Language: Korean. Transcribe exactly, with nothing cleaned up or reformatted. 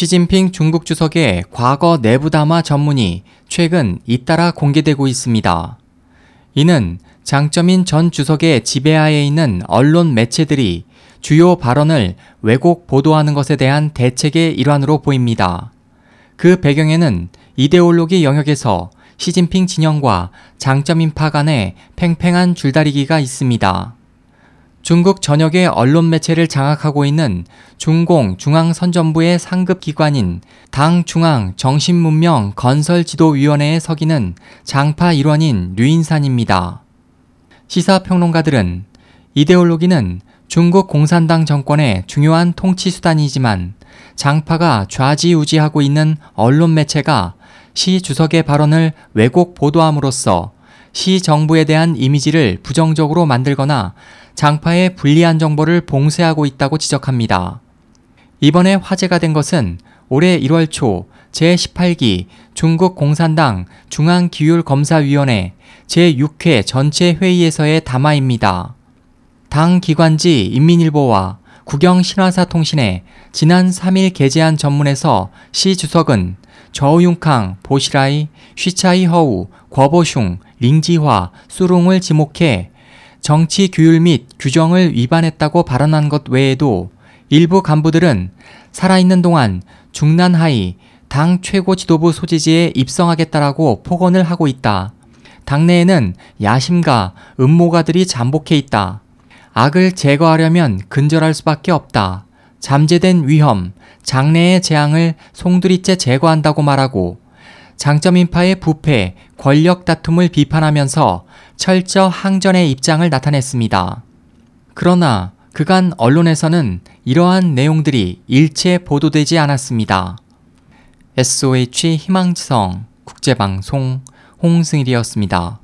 시진핑 중국 주석의 과거 내부 담화 전문이 최근 잇따라 공개되고 있습니다. 이는 장쩌민 전 주석의 지배하에 있는 언론 매체들이 주요 발언을 왜곡 보도하는 것에 대한 대책의 일환으로 보입니다. 그 배경에는 이데올로기 영역에서 시진핑 진영과 장쩌민파 간의 팽팽한 줄다리기가 있습니다. 중국 전역의 언론 매체를 장악하고 있는 중공 중앙선전부의 상급기관인 당중앙정신문명건설지도위원회에 서기는 장파 일원인 류인산입니다. 시사평론가들은 이데올로기는 중국 공산당 정권의 중요한 통치수단이지만 장파가 좌지우지하고 있는 언론 매체가 시 주석의 발언을 왜곡 보도함으로써 시 정부에 대한 이미지를 부정적으로 만들거나 장파의 불리한 정보를 봉쇄하고 있다고 지적합니다. 이번에 화제가 된 것은 올해 일월 초 제십팔 기 중국 공산당 중앙기율검사위원회 제육 회 전체 회의에서의 담화입니다. 당 기관지 인민일보와 국영신화사통신의 지난 삼 일 게재한 전문에서 시 주석은 저우융캉, 보시라이, 쉬차이허우, 거보슝, 링지화, 수룽을 지목해 정치 규율 및 규정을 위반했다고 발언한 것 외에도 일부 간부들은 살아있는 동안 중난하이 당 최고 지도부 소지지에 입성하겠다라고 폭언을 하고 있다. 당내에는 야심가, 음모가들이 잠복해 있다. 악을 제거하려면 근절할 수밖에 없다. 잠재된 위험, 장래의 재앙을 송두리째 제거한다고 말하고 장쩌민파의 부패, 권력 다툼을 비판하면서 철저 항전의 입장을 나타냈습니다. 그러나 그간 언론에서는 이러한 내용들이 일체 보도되지 않았습니다. 에스오에이치 희망지성 국제방송 홍승일이었습니다.